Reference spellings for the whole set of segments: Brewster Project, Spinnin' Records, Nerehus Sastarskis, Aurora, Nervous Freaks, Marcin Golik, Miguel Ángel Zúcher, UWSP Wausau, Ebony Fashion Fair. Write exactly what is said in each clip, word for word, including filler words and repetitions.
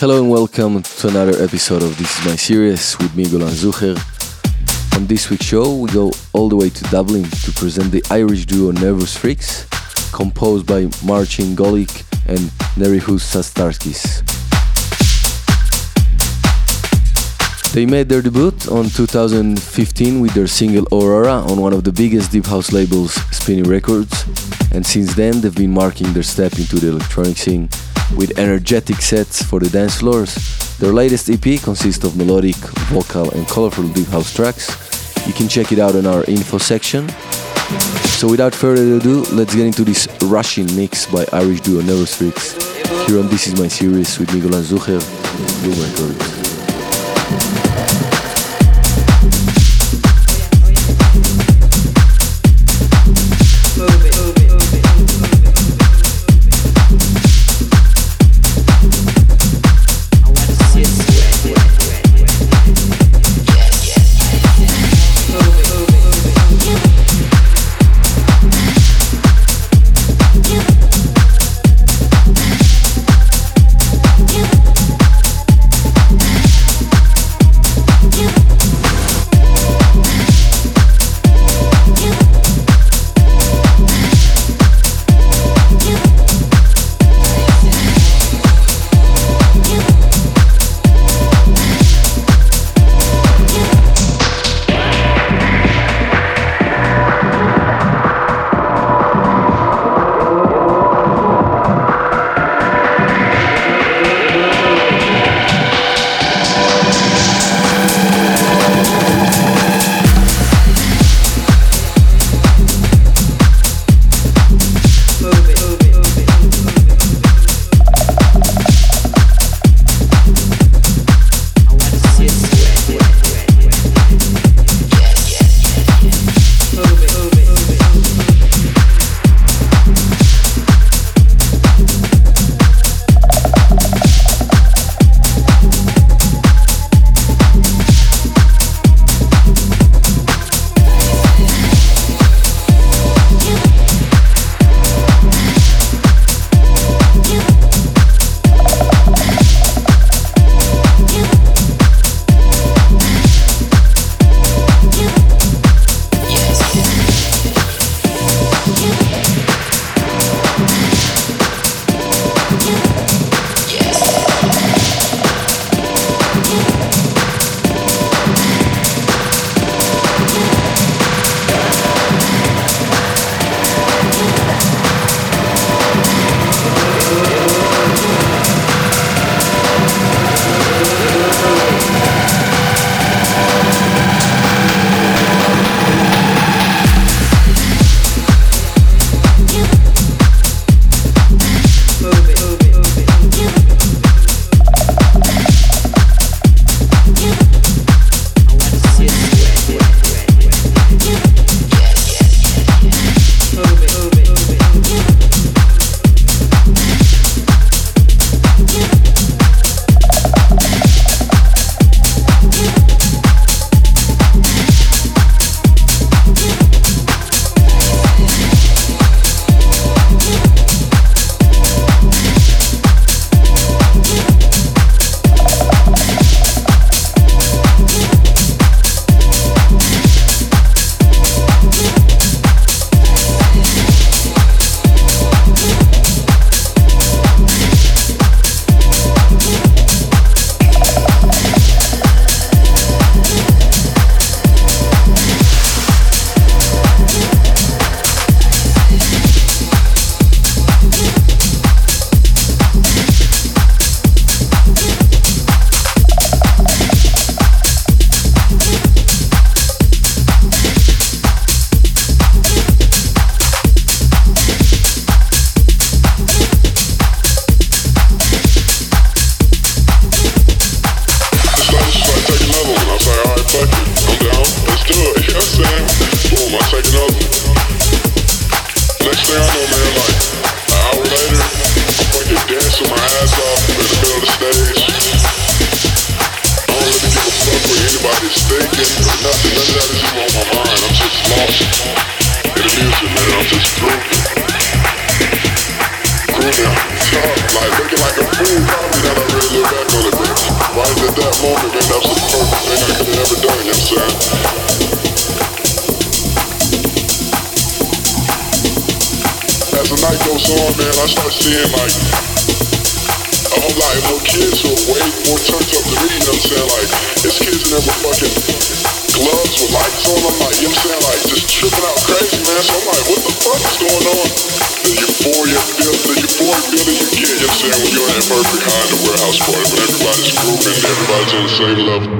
Hello and welcome to another episode of This Is My Series with Miguel Ángel Zúcher. On this week's show, we go all the way to Dublin to present the Irish duo Nervous Freaks, composed by Marcin Golik and Nerehus Sastarskis. They made their debut on two thousand fifteen with their single Aurora on one of the biggest deep house labels, Spinnin' Records, and since then they've been marking their step into the electronic scene with energetic sets for the dance floors. Their latest E P consists of melodic, vocal and colorful deep house tracks. You can check it out on our info section. So without further ado, let's get into this Russian mix by Irish duo Nervous Freaks here on This Is My Series with Miguel Ángel Zúcher, Blue Records. goes on, man, I start seeing like, I'm like, more kids who are way more turned up than me, you know what I'm saying? Like, it's kids in there with fucking gloves with lights on. I'm like, you know what I'm saying? Like, just tripping out crazy, man. So I'm like, what the fuck is going on? The euphoria feeling, the euphoria feeling you get, you know what I'm saying? When you're in that Murphy behind the warehouse party, when everybody's grouping, everybody's on the same level.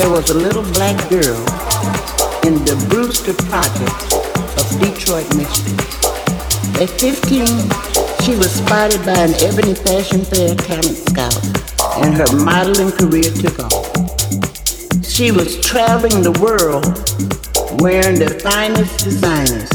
there was a little black girl in the Brewster Project of Detroit, Michigan. At fifteen, she was spotted by an Ebony Fashion Fair talent scout, and her modeling career took off. She was traveling the world wearing the finest designers.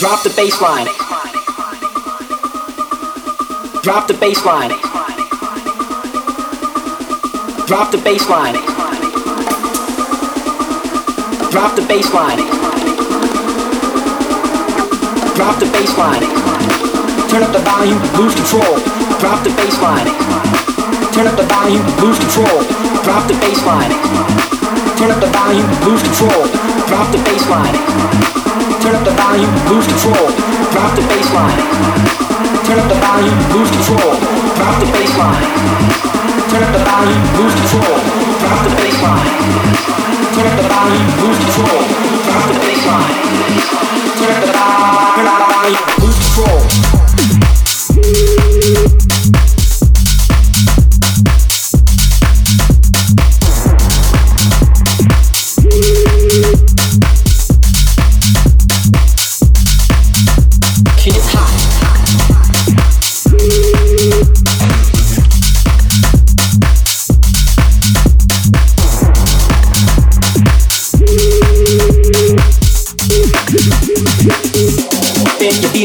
Drop the baseline. Drop the baseline. Drop the baseline. Drop the baseline. Turn up the volume, lose control. Drop the baseline. Turn up the volume, lose control. Drop the baseline. Turn up the volume, lose control. Drop the baseline. Turn up the volume, lose control. Drop the baseline. Turn up the volume, lose control, drop the bass line. Turn up the volume, lose control, drop the bass line. Turn up the volume, lose control, drop the bass line. Turn up the volume, lose control. Kid is hot.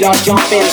I'll jump in.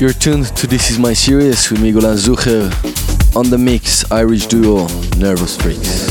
You're tuned to This Is My Series with Miguel Ángel Zúcher on the mix, Irish duo Nervous Freaks.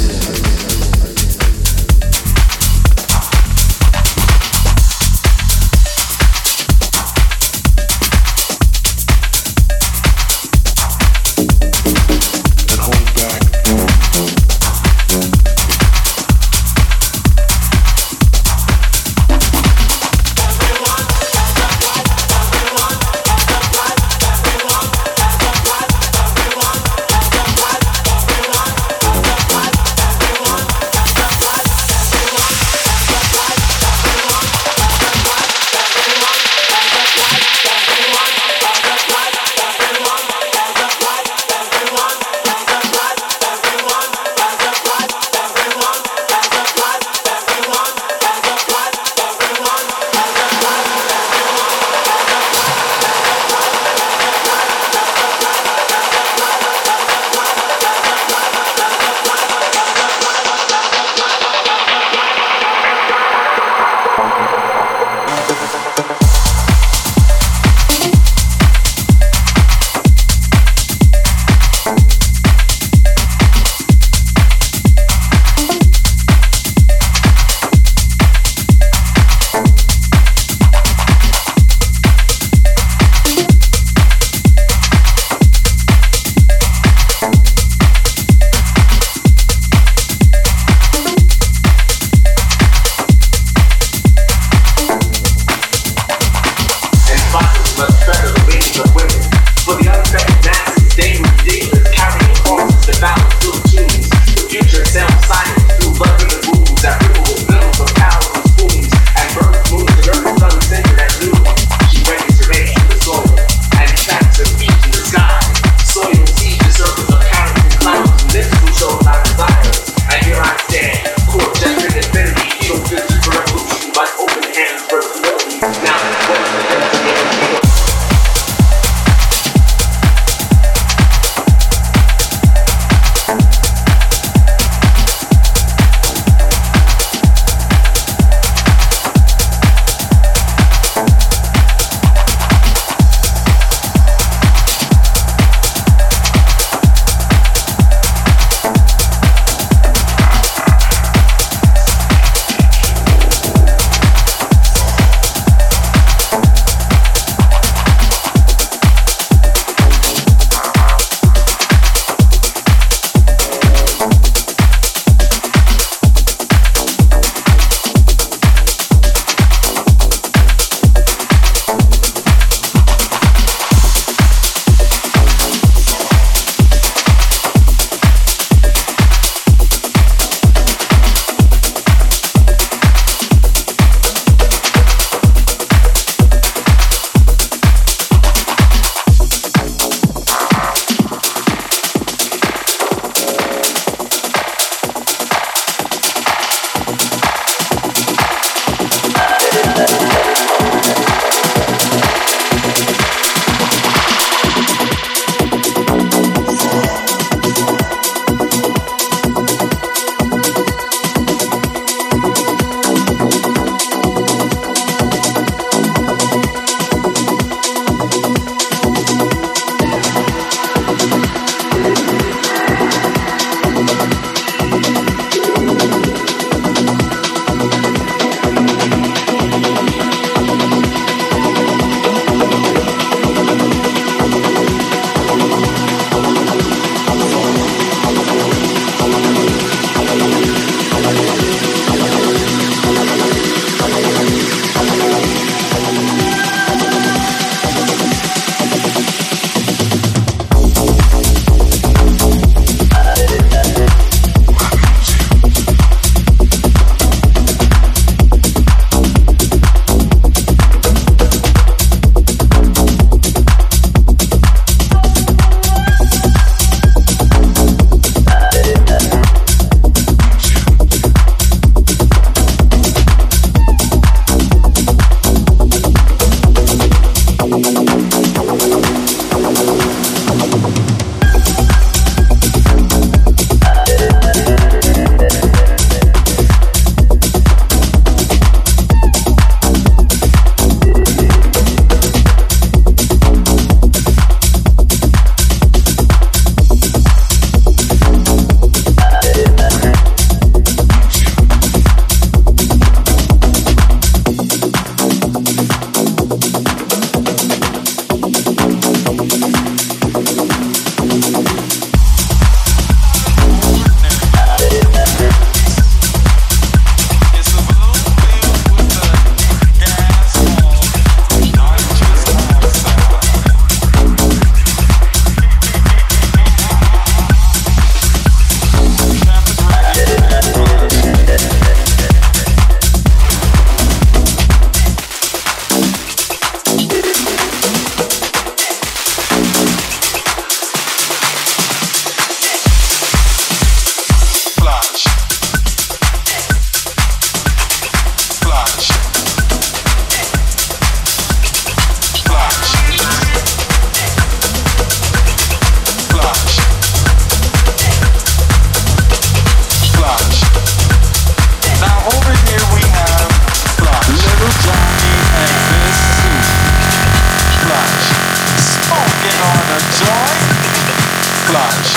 camouflage.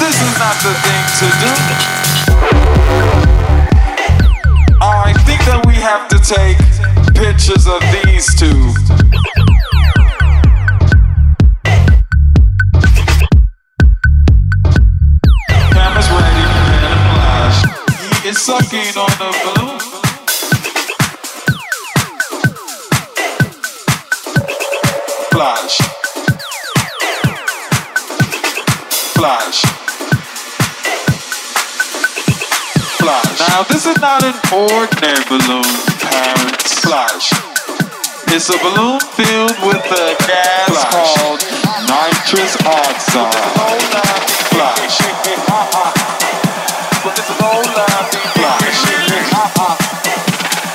This is not the thing to do. I think that we have to take pictures of these two. Cameras ready, camouflage. He is sucking on the balloon. Flash. Flash. Flash. Now this is not an ordinary balloon, parents. Flash. It's a balloon filled with a gas Flash. Called nitrous oxide. Flash. Flash. But this is all loud and flash.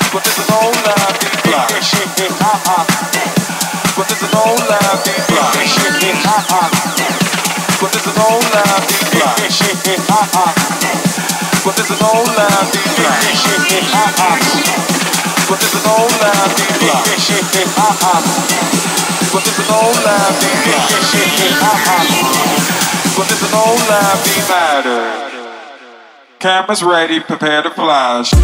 But this is all loud and flash. But this is all loud and flash. But this is all loud and flash. But this is all loud and flash. But this is all loud and matter. Cameras ready, prepare to flash. Flash.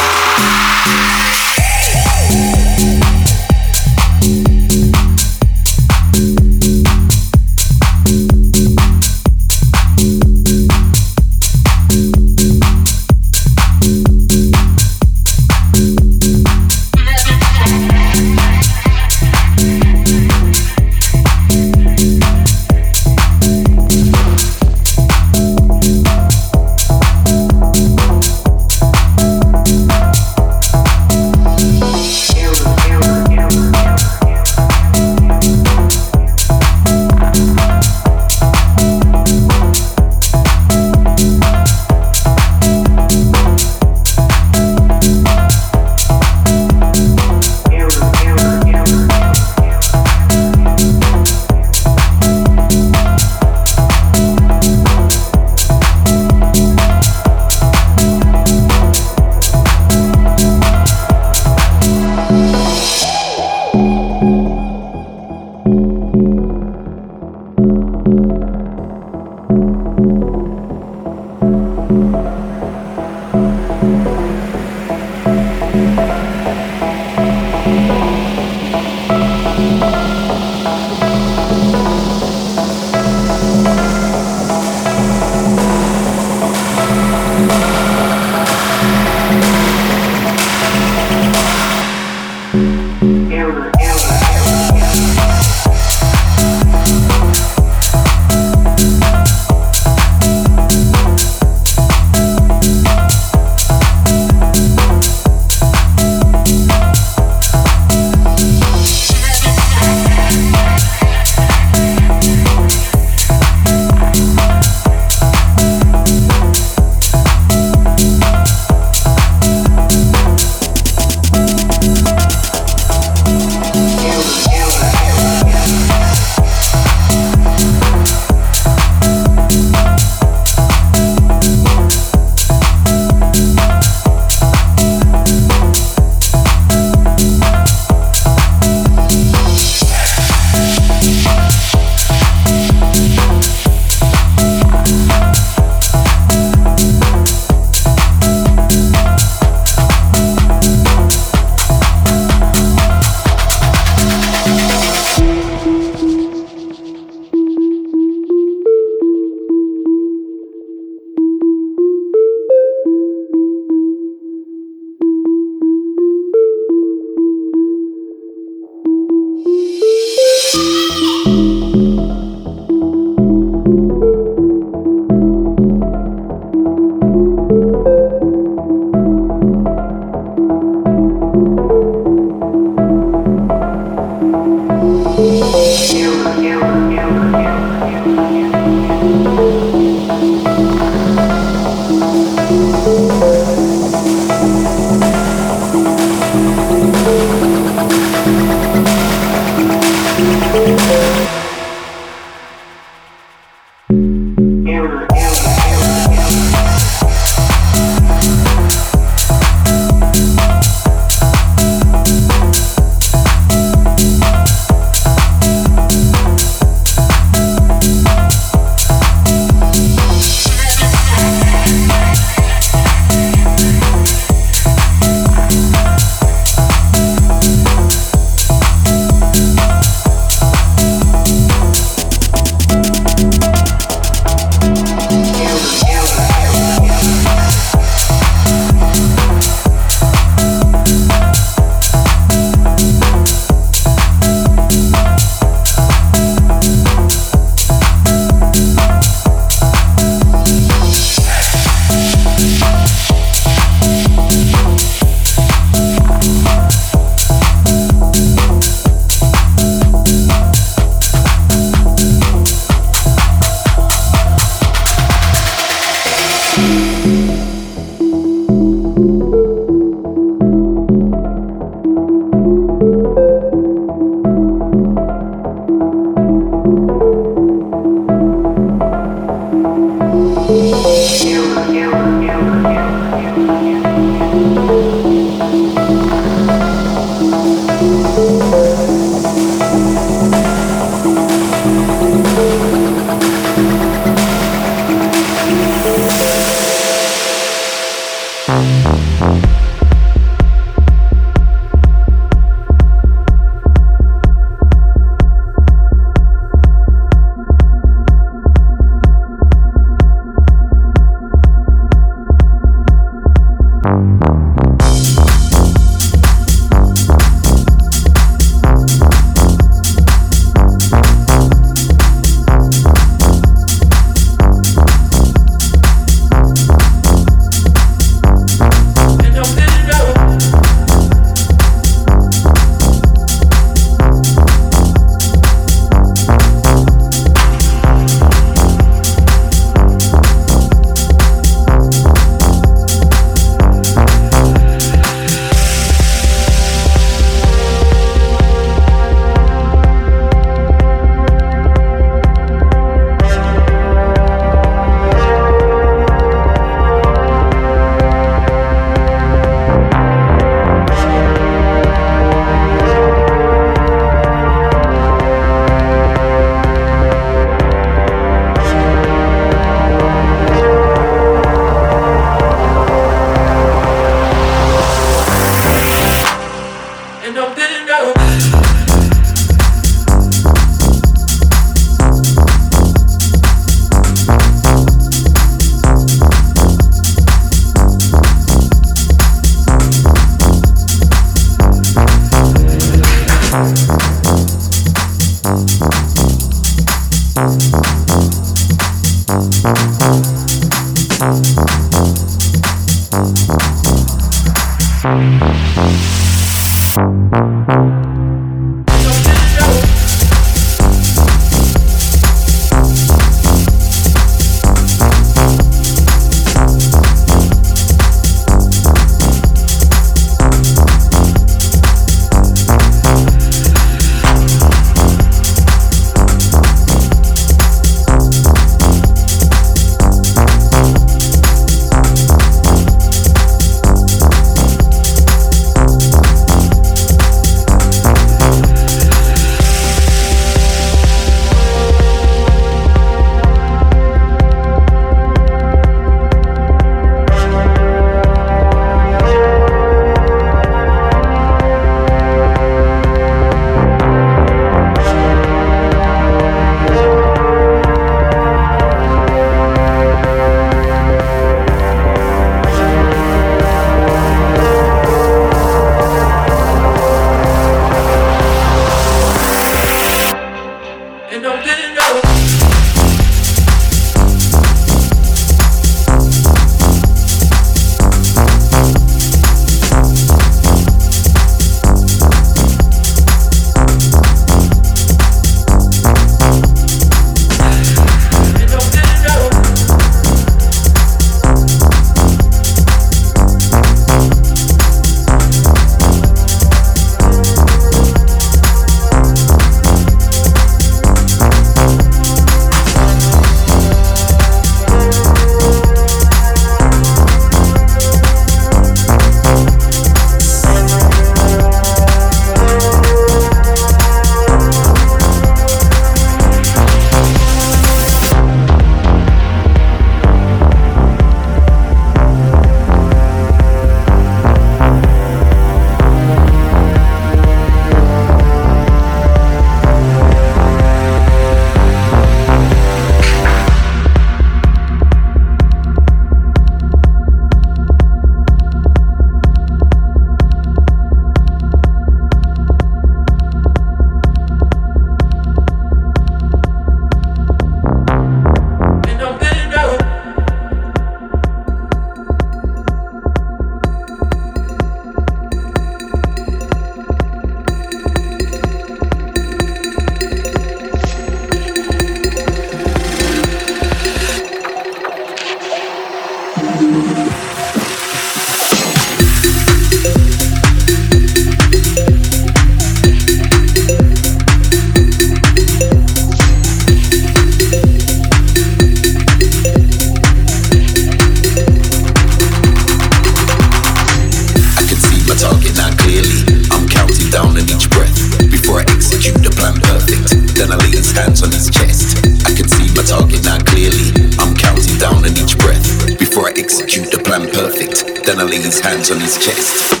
before I execute the plan perfect. Then I lay his hands on his chest.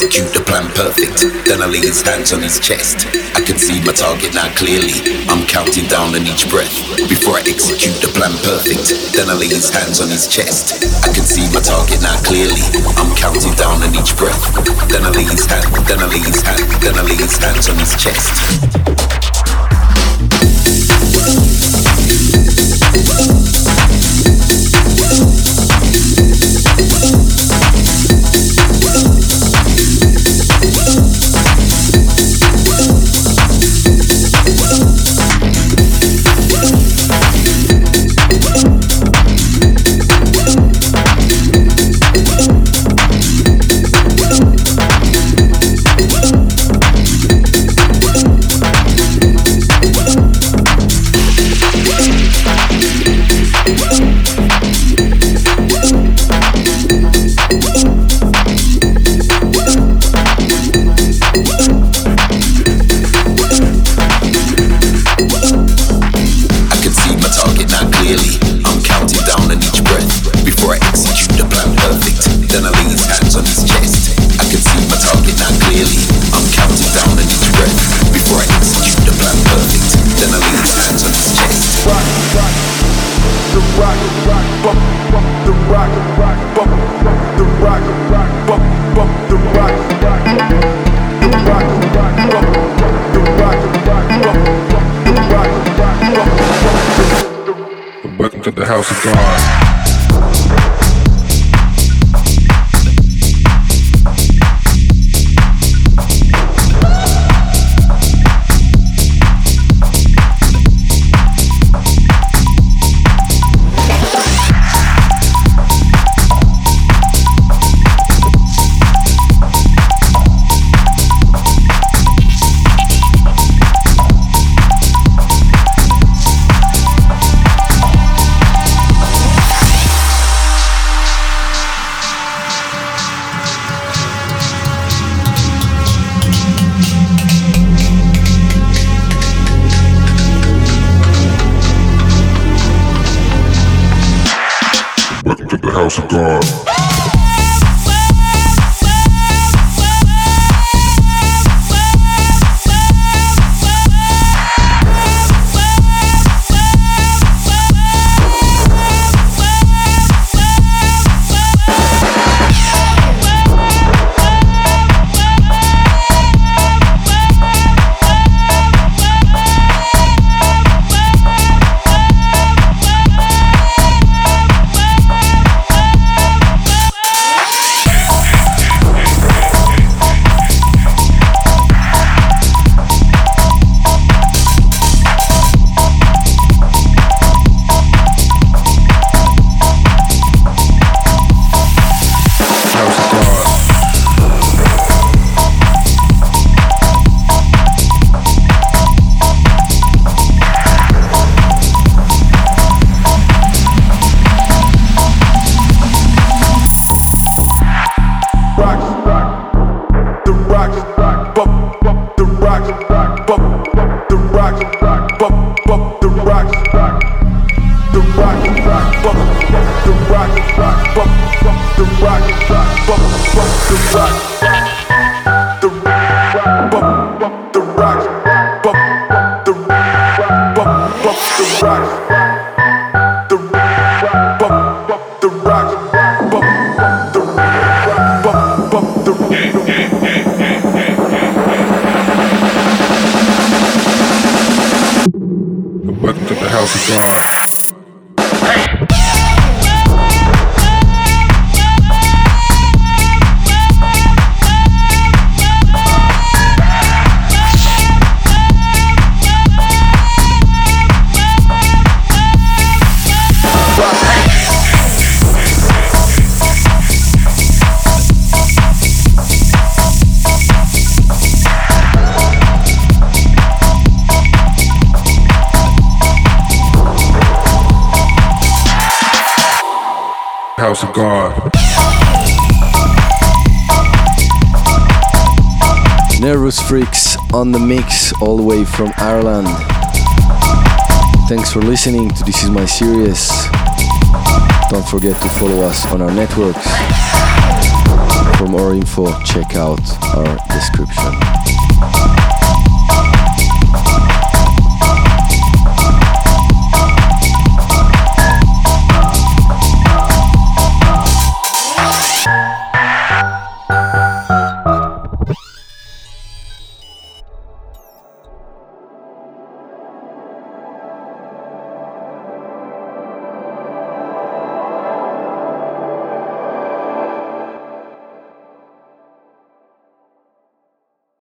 Execute the plan perfect, then I lay his hands on his chest. I can see my target now clearly. I'm counting down on each breath. Before I execute the plan perfect, then I lay his hands on his chest. I can see my target now clearly. I'm counting down on each breath. Then I lay his hand, then I lay his hand, then I lay his hands on his chest. the rock, rock, fuck, fuck the rock, rock, fuck, fuck the rock, the rock, fuck, fuck the rock, fuck the rock, fuck, fuck the rock, the rock, fuck, fuck the rock, fuck, fuck the rock, fuck, fuck the rock. Welcome to the house of God. House of God. Nervous Freaks on the mix all the way from Ireland. Thanks for listening to This Is My Series. Don't forget to follow us on our networks. For more info, check out our description.